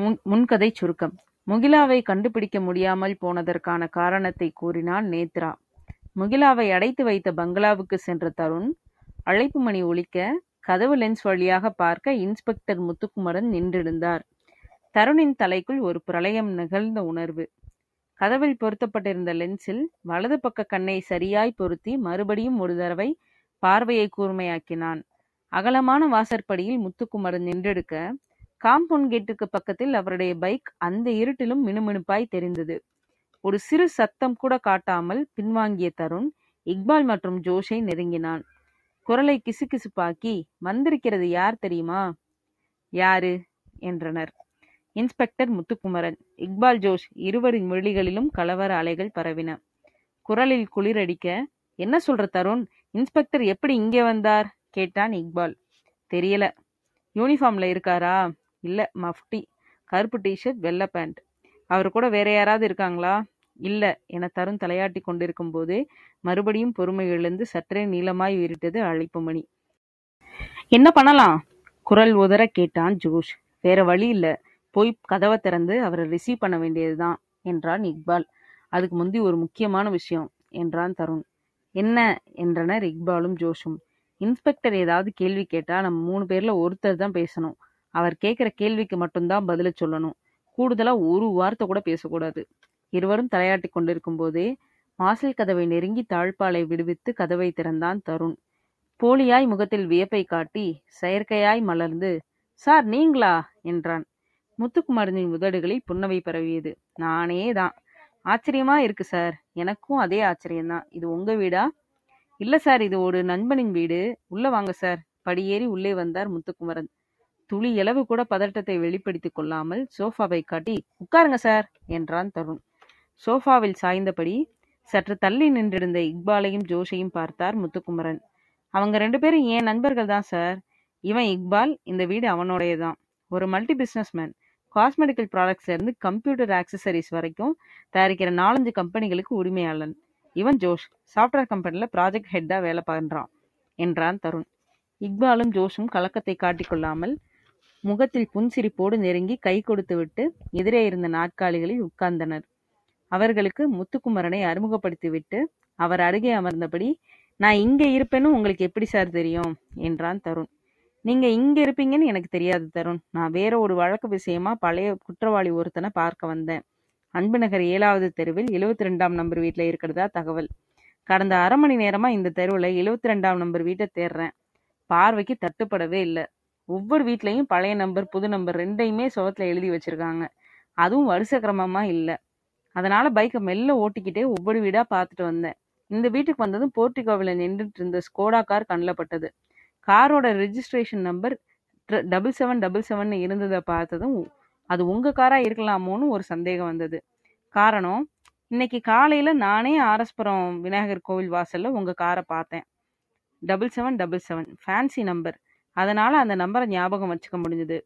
முன்கதை சுருக்கம். முகிலாவை கண்டுபிடிக்க முடியாமல் போனதற்கான காரணத்தை கூறினான் நேத்ரா. முகிலாவை அடைத்து வைத்த பங்களாவுக்கு சென்ற தருண் அழைப்பு மணி ஒலிக்க கதவு லென்ஸ் வழியாக பார்க்க இன்ஸ்பெக்டர் முத்துக்குமரன் நின்றிருந்தார். தருணின் தலைக்குள் ஒரு பிரளயம் நிகழ்ந்த உணர்வு. கதவில் பொருத்தப்பட்டிருந்த லென்ஸில் வலது பக்க கண்ணை சரியாய் பொருத்தி மறுபடியும் ஒரு தடவை பார்வையை கூர்மையாக்கினான். அகலமான வாசற்படியில் முத்துக்குமரன் நின்றெடுக்க காம்பவுண்ட் கேட்டுக்கு பக்கத்தில் அவருடைய பைக் அந்த இருட்டிலும் மினுமினுப்பாய் தெரிந்தது. ஒரு சிறு சத்தம் கூட காட்டாமல் பின்வாங்கிய தருண் இக்பால் மற்றும் ஜோஷை நெருங்கினான். குரலை கிசுகிசுப்பாக்கி, வந்திருக்கிறது யார் தெரியுமா? யாரு என்றனர். Inspector Muthukumaran, Iqbal, Josh. இருவரின் மொழிகளிலும் கலவர அலைகள் பரவின. குரலில் குளிரடிக்க, என்ன சொல்ற தருண்? இன்ஸ்பெக்டர் எப்படி இங்கே வந்தார்? கேட்டான் இக்பால். தெரியல. யூனிஃபார்ம்ல இருக்காரா? இல்லை, மஃப்டி, கருப்பு டிஷர்ட், வெள்ளை பேண்ட். அவர் கூட வேற யாராவது இருக்காங்களா? இல்லை என தருண் தலையாட்டி கொண்டிருக்கும் போது மறுபடியும் பொறுமை எழுந்து சற்றே நீளமாய் உயிரிட்டது அழைப்பு மணி. என்ன பண்ணலாம்? குரல் உதற கேட்டான் ஜோஷ். வேற வழி இல்லை, போய் கதவை திறந்து அவரை ரிசீவ் பண்ண வேண்டியதுதான் என்றான் இக்பால். அதுக்கு முந்தி ஒரு முக்கியமான விஷயம் என்றான் தருண். என்ன என்றனர் இக்பாலும் ஜோஷும். இன்ஸ்பெக்டர் ஏதாவது கேள்வி கேட்டா நம்ம 3 பேர்ல ஒருத்தர் தான் பேசணும். அவர் கேட்குற கேள்விக்கு மட்டும்தான் பதில சொல்லணும். கூடுதலா ஒரு வார்த்தை கூட பேசக்கூடாது. இருவரும் தலையாட்டி கொண்டிருக்கும் போதே வாசல் கதவை நெருங்கி தாழ்பாலை விடுவித்து கதவை திறந்தான் தருண். போலியாய் முகத்தில் வியப்பை காட்டி செயற்கையாய் மலர்ந்து, சார் நீங்களா என்றான். முத்துக்குமரனின் உதடுகளில் புன்னகை பரவியது. நானே தான். ஆச்சரியமா இருக்கு சார். எனக்கும் அதே ஆச்சரியம்தான். இது உங்க வீடா? இல்ல சார், இது ஒரு நண்பனின் வீடு. உள்ள வாங்க சார். படியேறி உள்ளே வந்தார் முத்துக்குமரன். துளி அளவு கூட பதட்டத்தை வெளிப்படுத்திக் கொள்ளாமல் சோஃபாவை காட்டி, உட்காருங்க சார் என்றான் தருண். சோஃபாவில் சாய்ந்தபடி சற்று தள்ளி நின்றிருந்த இக்பாலையும் ஜோஷையும் பார்த்தார் முத்துக்குமரன். அவங்க 2 பேரும் ஏன் நண்பர்கள் தான் சார். இவன் இக்பால், இந்த வீடு அவனுடையதான். ஒரு மல்டி பிஸ்னஸ் மேன். காஸ்மெட்டிக்கல் ப்ராடக்ட்ஸ்ல இருந்து கம்ப்யூட்டர் ஆக்சசரிஸ் வரைக்கும் தயாரிக்கிற 4-5 கம்பெனிகளுக்கு உரிமையாளன். இவன் ஜோஷ், சாஃப்ட்வேர் கம்பெனில ப்ராஜெக்ட் ஹெட்டா வேலை பண்றான் என்றான் தருண். இக்பாலும் ஜோஷும் கலக்கத்தை காட்டிக்கொள்ளாமல் முகத்தில் புன்சிரிப்போடு நெருங்கி கை கொடுத்து விட்டு எதிரே இருந்த நாற்காலிகளில் உட்கார்ந்தனர். அவர்களுக்கு முத்துக்குமரனை அறிமுகப்படுத்தி விட்டு அவர் அருகே அமர்ந்தபடி, நான் இங்க இருப்பேன்னு உங்களுக்கு எப்படி சார் தெரியும் என்றான் தருண். நீங்க இங்க இருப்பீங்கன்னு எனக்கு தெரியாது தருண். நான் வேற ஒரு வழக்கு விஷயமா பழைய குற்றவாளி ஒருத்தனை பார்க்க வந்தேன். அன்பு நகர் 7வது தெருவில் 72ஆம் நம்பர் வீட்டுல இருக்கிறதா தகவல். கடந்த அரை மணி நேரமா இந்த தெருவுல 72ஆம் நம்பர் வீட்டை தேடுறேன். பார்வைக்கு தட்டுப்படவே இல்லை. ஒவ்வொரு வீட்லையும் பழைய நம்பர் புது நம்பர் 2ஐயுமே சுவத்துல எழுதி வச்சிருக்காங்க. அதுவும் வருஷ கிரமமா இல்லை. அதனால பைக்கை மெல்ல ஓட்டிக்கிட்டே ஒவ்வொரு வீடா பார்த்துட்டு வந்தேன். இந்த வீட்டுக்கு வந்ததும் போர்ட்டிகோவில நின்றுட்டு இருந்த ஸ்கோடா கார் கண்ணில் பட்டது. காரோட ரெஜிஸ்ட்ரேஷன் நம்பர் 7777 இருந்ததை பார்த்ததும் அது உங்க காரா இருக்கலாமோன்னு ஒரு சந்தேகம் வந்தது. காரணம், இன்னைக்கு காலையில நானே ஆரஸ்புரம் விநாயகர் கோவில் வாசல்ல உங்க காரை பார்த்தேன். 7777 ஃபேன்சி நம்பர். அதனால அந்த நம்பரை ஞாபகம் வச்சுக்க முடிஞ்சது.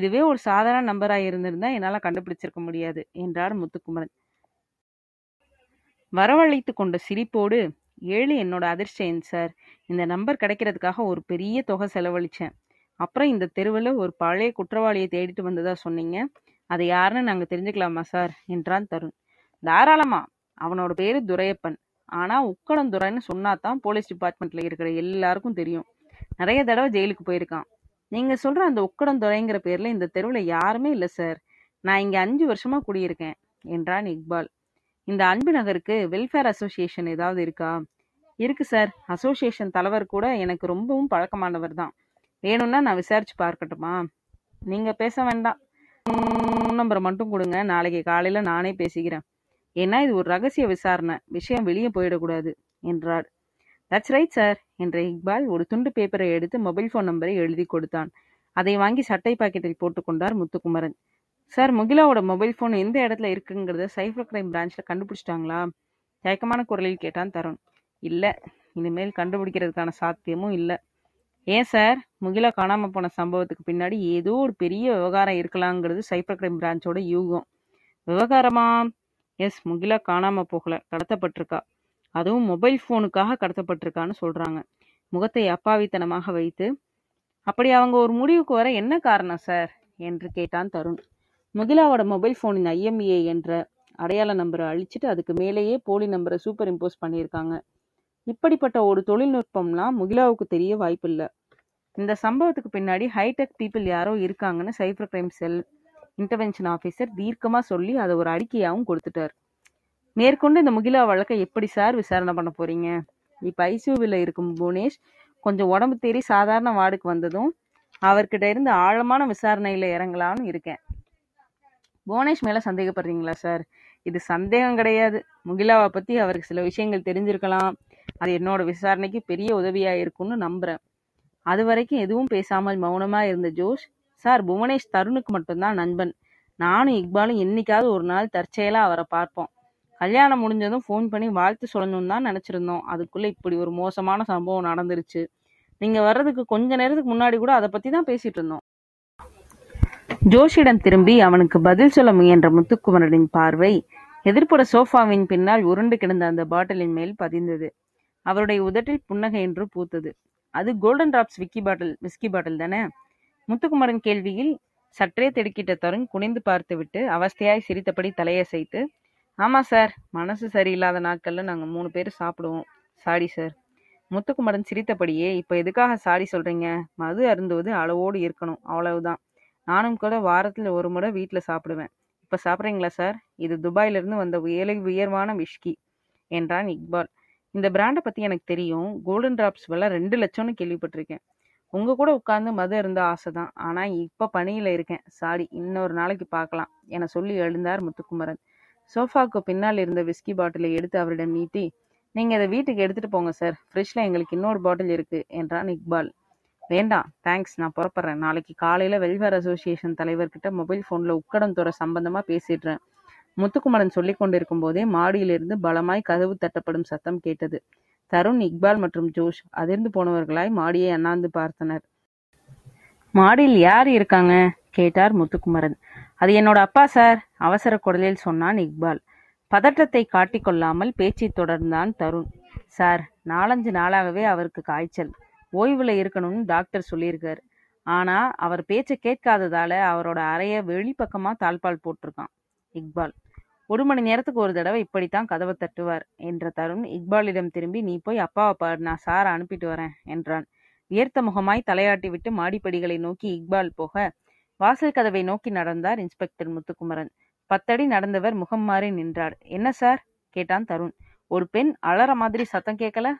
இதுவே ஒரு சாதாரண நம்பரா இருந்திருந்தா என்னால கண்டுபிடிச்சிருக்க முடியாது என்றார் முத்துக்குமரன் வரவழைத்து கொண்ட சிரிப்போடு. 7 என்னோட அதிர்ஷ்டம் சார். இந்த நம்பர் கிடைக்கிறதுக்காக ஒரு பெரிய தொகை செலவழிச்சேன். அப்புறம் இந்த தெருவில் ஒரு பழைய குற்றவாளியை தேடிட்டு வந்ததா சொன்னீங்க. அதை யாருன்னு நாங்கள் தெரிஞ்சுக்கலாமா சார் என்றான் தருண். தாராளமா. அவனோட பேரு துரையப்பன். ஆனா உக்கடம் துரைன்னு சொன்னாதான் போலீஸ் டிபார்ட்மெண்ட்ல இருக்கிற எல்லாருக்கும் தெரியும். நிறைய தடவை ஜெயிலுக்கு போயிருக்கான். நீங்க சொல்ற அந்த உக்கடம் துரைங்கிற பேர்ல இந்த தெருவில் யாருமே இல்லை சார். நான் இங்க 5 வருஷமா குடியிருக்கேன் என்றான் இக்பால். இந்த அன்பு நகருக்கு வெல்ஃபேர் அசோசியேஷன் ஏதாவது இருக்கா? இருக்கு சார். அசோசியேஷன் தலைவர் கூட எனக்கு ரொம்பவும் பழக்கமானவர் தான். வேணும்னா நான் விசாரிச்சு பார்க்கட்டுமா? நீங்க பேச வேண்டாம். நம்பரை மட்டும் கொடுங்க. நாளைக்கு காலையில நானே பேசிக்கிறேன். ஏன்னா இது ஒரு ரகசிய விசாரணை. விஷயம் வெளியே போயிடக்கூடாது என்றார். தட்ஸ் ரைட் சார் என்ற இக்பால் ஒரு துண்டு பேப்பரை எடுத்து மொபைல் போன் நம்பரை எழுதி கொடுத்தான். அதை வாங்கி சட்டை பாக்கெட்டில் போட்டுக்கொண்டார் முத்துக்குமரன். சார், முகிலாவோட மொபைல் போன் எந்த இடத்துல இருக்குங்கிறத சைபர் கிரைம் பிரான்ச்ல கண்டுபிடிச்சிட்டாங்களா? தயக்கமான குரலில் கேட்டான் தருண். இல்லை, இனிமேல் கண்டுபிடிக்கிறதுக்கான சாத்தியமும் இல்லை. ஏன் சார்? முகிலா காணாம போன சம்பவத்துக்கு பின்னாடி ஏதோ ஒரு பெரிய விவகாரம் இருக்கலாங்கிறது சைபர் கிரைம் பிரான்ச்சோட யூகம். விவகாரமா? எஸ், முகிலா காணாம போகல, கடத்தப்பட்டிருக்கா. அதுவும் மொபைல் போனுக்காக கடத்தப்பட்டிருக்கான்னு சொல்றாங்க. முகத்தை அப்பாவித்தனமாக வைத்து, அப்படி அவங்க ஒரு முடிவுக்கு வர என்ன காரணம் சார் என்று கேட்டான் தருண். முகிலாவோட மொபைல் ஃபோனின் ஐஎம்இஏ என்ற அடையாள நம்பரை அழிச்சிட்டு அதுக்கு மேலேயே போலி நம்பரை சூப்பர் இம்போஸ் பண்ணியிருக்காங்க. இப்படிப்பட்ட ஒரு தொழில்நுட்பம்லாம் முகிலாவுக்கு தெரிய வாய்ப்பில்லை. இந்த சம்பவத்துக்கு பின்னாடி ஹைடெக் பீப்புள் யாரோ இருக்காங்கன்னு cyber crime cell intervention officer தீர்க்கமாக சொல்லி அதை ஒரு அறிக்கையாகவும் கொடுத்துட்டார். மேற்கொண்டு இந்த முகிலா வழக்கை எப்படி சார் விசாரணை பண்ண போகிறீங்க? இப்போ ஐசூவில் இருக்கும் புவனேஷ் கொஞ்சம் உடம்பு தேறி சாதாரண வார்டுக்கு வந்ததும் அவர்கிட்ட இருந்து ஆழமான விசாரணையில் இறங்கலான்னு இருக்கேன். புவனேஷ் மேலே சந்தேகப்படுறீங்களா சார்? இது சந்தேகம் கிடையாது. முகிலாவை பற்றி அவருக்கு சில விஷயங்கள் தெரிஞ்சிருக்கலாம். அது என்னோட விசாரணைக்கு பெரிய உதவியாக இருக்கும்னு நம்புகிறேன். அது வரைக்கும் எதுவும் பேசாமல் மௌனமாக இருந்த ஜோஷ், சார் புவனேஷ் தருணுக்கு மட்டும்தான் நண்பன். நானும் இக்பாலும் என்னைக்காவது ஒரு நாள் தற்செயலாக அவரை பார்ப்போம். கல்யாணம் முடிஞ்சதும் ஃபோன் பண்ணி வாழ்த்து சொல்லணும்னு தான் நினச்சிருந்தோம். அதுக்குள்ளே இப்படி ஒரு மோசமான சம்பவம் நடந்துருச்சு. நீங்கள் வர்றதுக்கு கொஞ்ச நேரத்துக்கு முன்னாடி கூட அதை பற்றி தான் பேசிகிட்டு இருந்தோம். ஜோஷிடம் திரும்பி அவனுக்கு பதில் சொல்ல முயன்ற முத்துக்குமரனின் பார்வை எதிர்ப்புற சோஃபாவின் பின்னால் உருண்டு கிடந்த அந்த பாட்டிலின் மேல் பதிந்தது. அவருடைய உதட்டில் புன்னகை என்று பூத்தது. அது கோல்டன் டிராப்ஸ் விஸ்கி பாட்டில் தானே? முத்துக்குமரன் கேள்வியில் சற்றே திடுக்கிட்ட தருண் குனிந்து பார்த்துவிட்டு அவஸ்தையாய் சிரித்தபடி தலையசைத்து, ஆமாம் சார், மனசு சரியில்லாத நாட்களில் நாங்கள் 3 பேர் சாப்பிடுவோம். Sorry sir. முத்துக்குமரன் சிரித்தபடியே, இப்போ எதுக்காக சாரி சொல்கிறீங்க? மது அருந்துவது அளவோடு இருக்கணும், அவ்வளவுதான். நானும் கூட வாரத்தில் ஒரு முறை வீட்டில் சாப்பிடுவேன். இப்போ சாப்பிட்றீங்களா சார்? இது துபாயிலிருந்து வந்த உயர்வான விஷ்கி என்றான் இக்பால். இந்த பிராண்டை பற்றி எனக்கு தெரியும். கோல்டன் டிராப்ஸ் விலை 2 லட்சம்னு கேள்விப்பட்டிருக்கேன். உங்கள் கூட உட்காந்து மது இருந்த ஆசை தான். ஆனால் இப்போ பணியில் இருக்கேன். சாரி, இன்னொரு நாளைக்கு பார்க்கலாம் என சொல்லி எழுந்தார் முத்துக்குமரன். சோஃபாவுக்கு பின்னால் இருந்த விஸ்கி பாட்டிலை எடுத்து அவரிடம் நீட்டி, நீங்கள் இதை வீட்டுக்கு எடுத்துகிட்டு போங்க சார், ஃப்ரிட்ஜில் எங்களுக்கு இன்னொரு பாட்டில் இருக்குது என்றான் இக்பால். வேண்டாம் தேங்க்ஸ், நான் புறப்படுறேன். நாளைக்கு காலையில் வெல்ஃபேர் அசோசியேஷன் தலைவர்கிட்ட மொபைல் ஃபோனில் உக்கடம் துறை சம்பந்தமாக பேசிடுறேன். முத்துக்குமரன் சொல்லி கொண்டிருக்கும் போதே மாடியிலிருந்து பலமாய் கதவு தட்டப்படும் சத்தம் கேட்டது. தருண், இக்பால் மற்றும் ஜோஷ் அதிர்ந்து போனவர்களாய் மாடியை அண்ணாந்து பார்த்தனர். மாடியில் யார் இருக்காங்க கேட்டார் முத்துக்குமரன். அது என்னோட அப்பா சார், அவசர குரலில் சொன்னான் இக்பால். பதற்றத்தை காட்டிக்கொள்ளாமல் பேச்சை தொடர்ந்தான் தருண். சார், 4-5 நாளாகவே அவருக்கு காய்ச்சல், ஓய்வில் இருக்கணும்னு டாக்டர் சொல்லியிருக்கார். ஆனால் அவர் பேச்சை கேட்காததால அவரோட அறையை வெளிப்பக்கமாக தாழ்பால் போட்டிருக்கான். இக்பால், 1 மணி நேரத்துக்கு ஒரு தடவை இப்படித்தான் கதவை தட்டுவார் என்ற தருண் இக்பாலிடம் திரும்பி, நீ போய் அப்பாவை பார், நான் சாரை அனுப்பிட்டு வரேன் என்றான். உயர்த்த முகமாய் தலையாட்டி விட்டு மாடிப்படிகளை நோக்கி இக்பால் போக வாசல் கதவை நோக்கி நடந்தார் இன்ஸ்பெக்டர் முத்துக்குமரன். 10 அடி நடந்தவர் முகம் மாறி நின்றார். என்ன சார் கேட்டான் தருண். ஒரு பெண் அலற மாதிரி சத்தம் கேட்கல,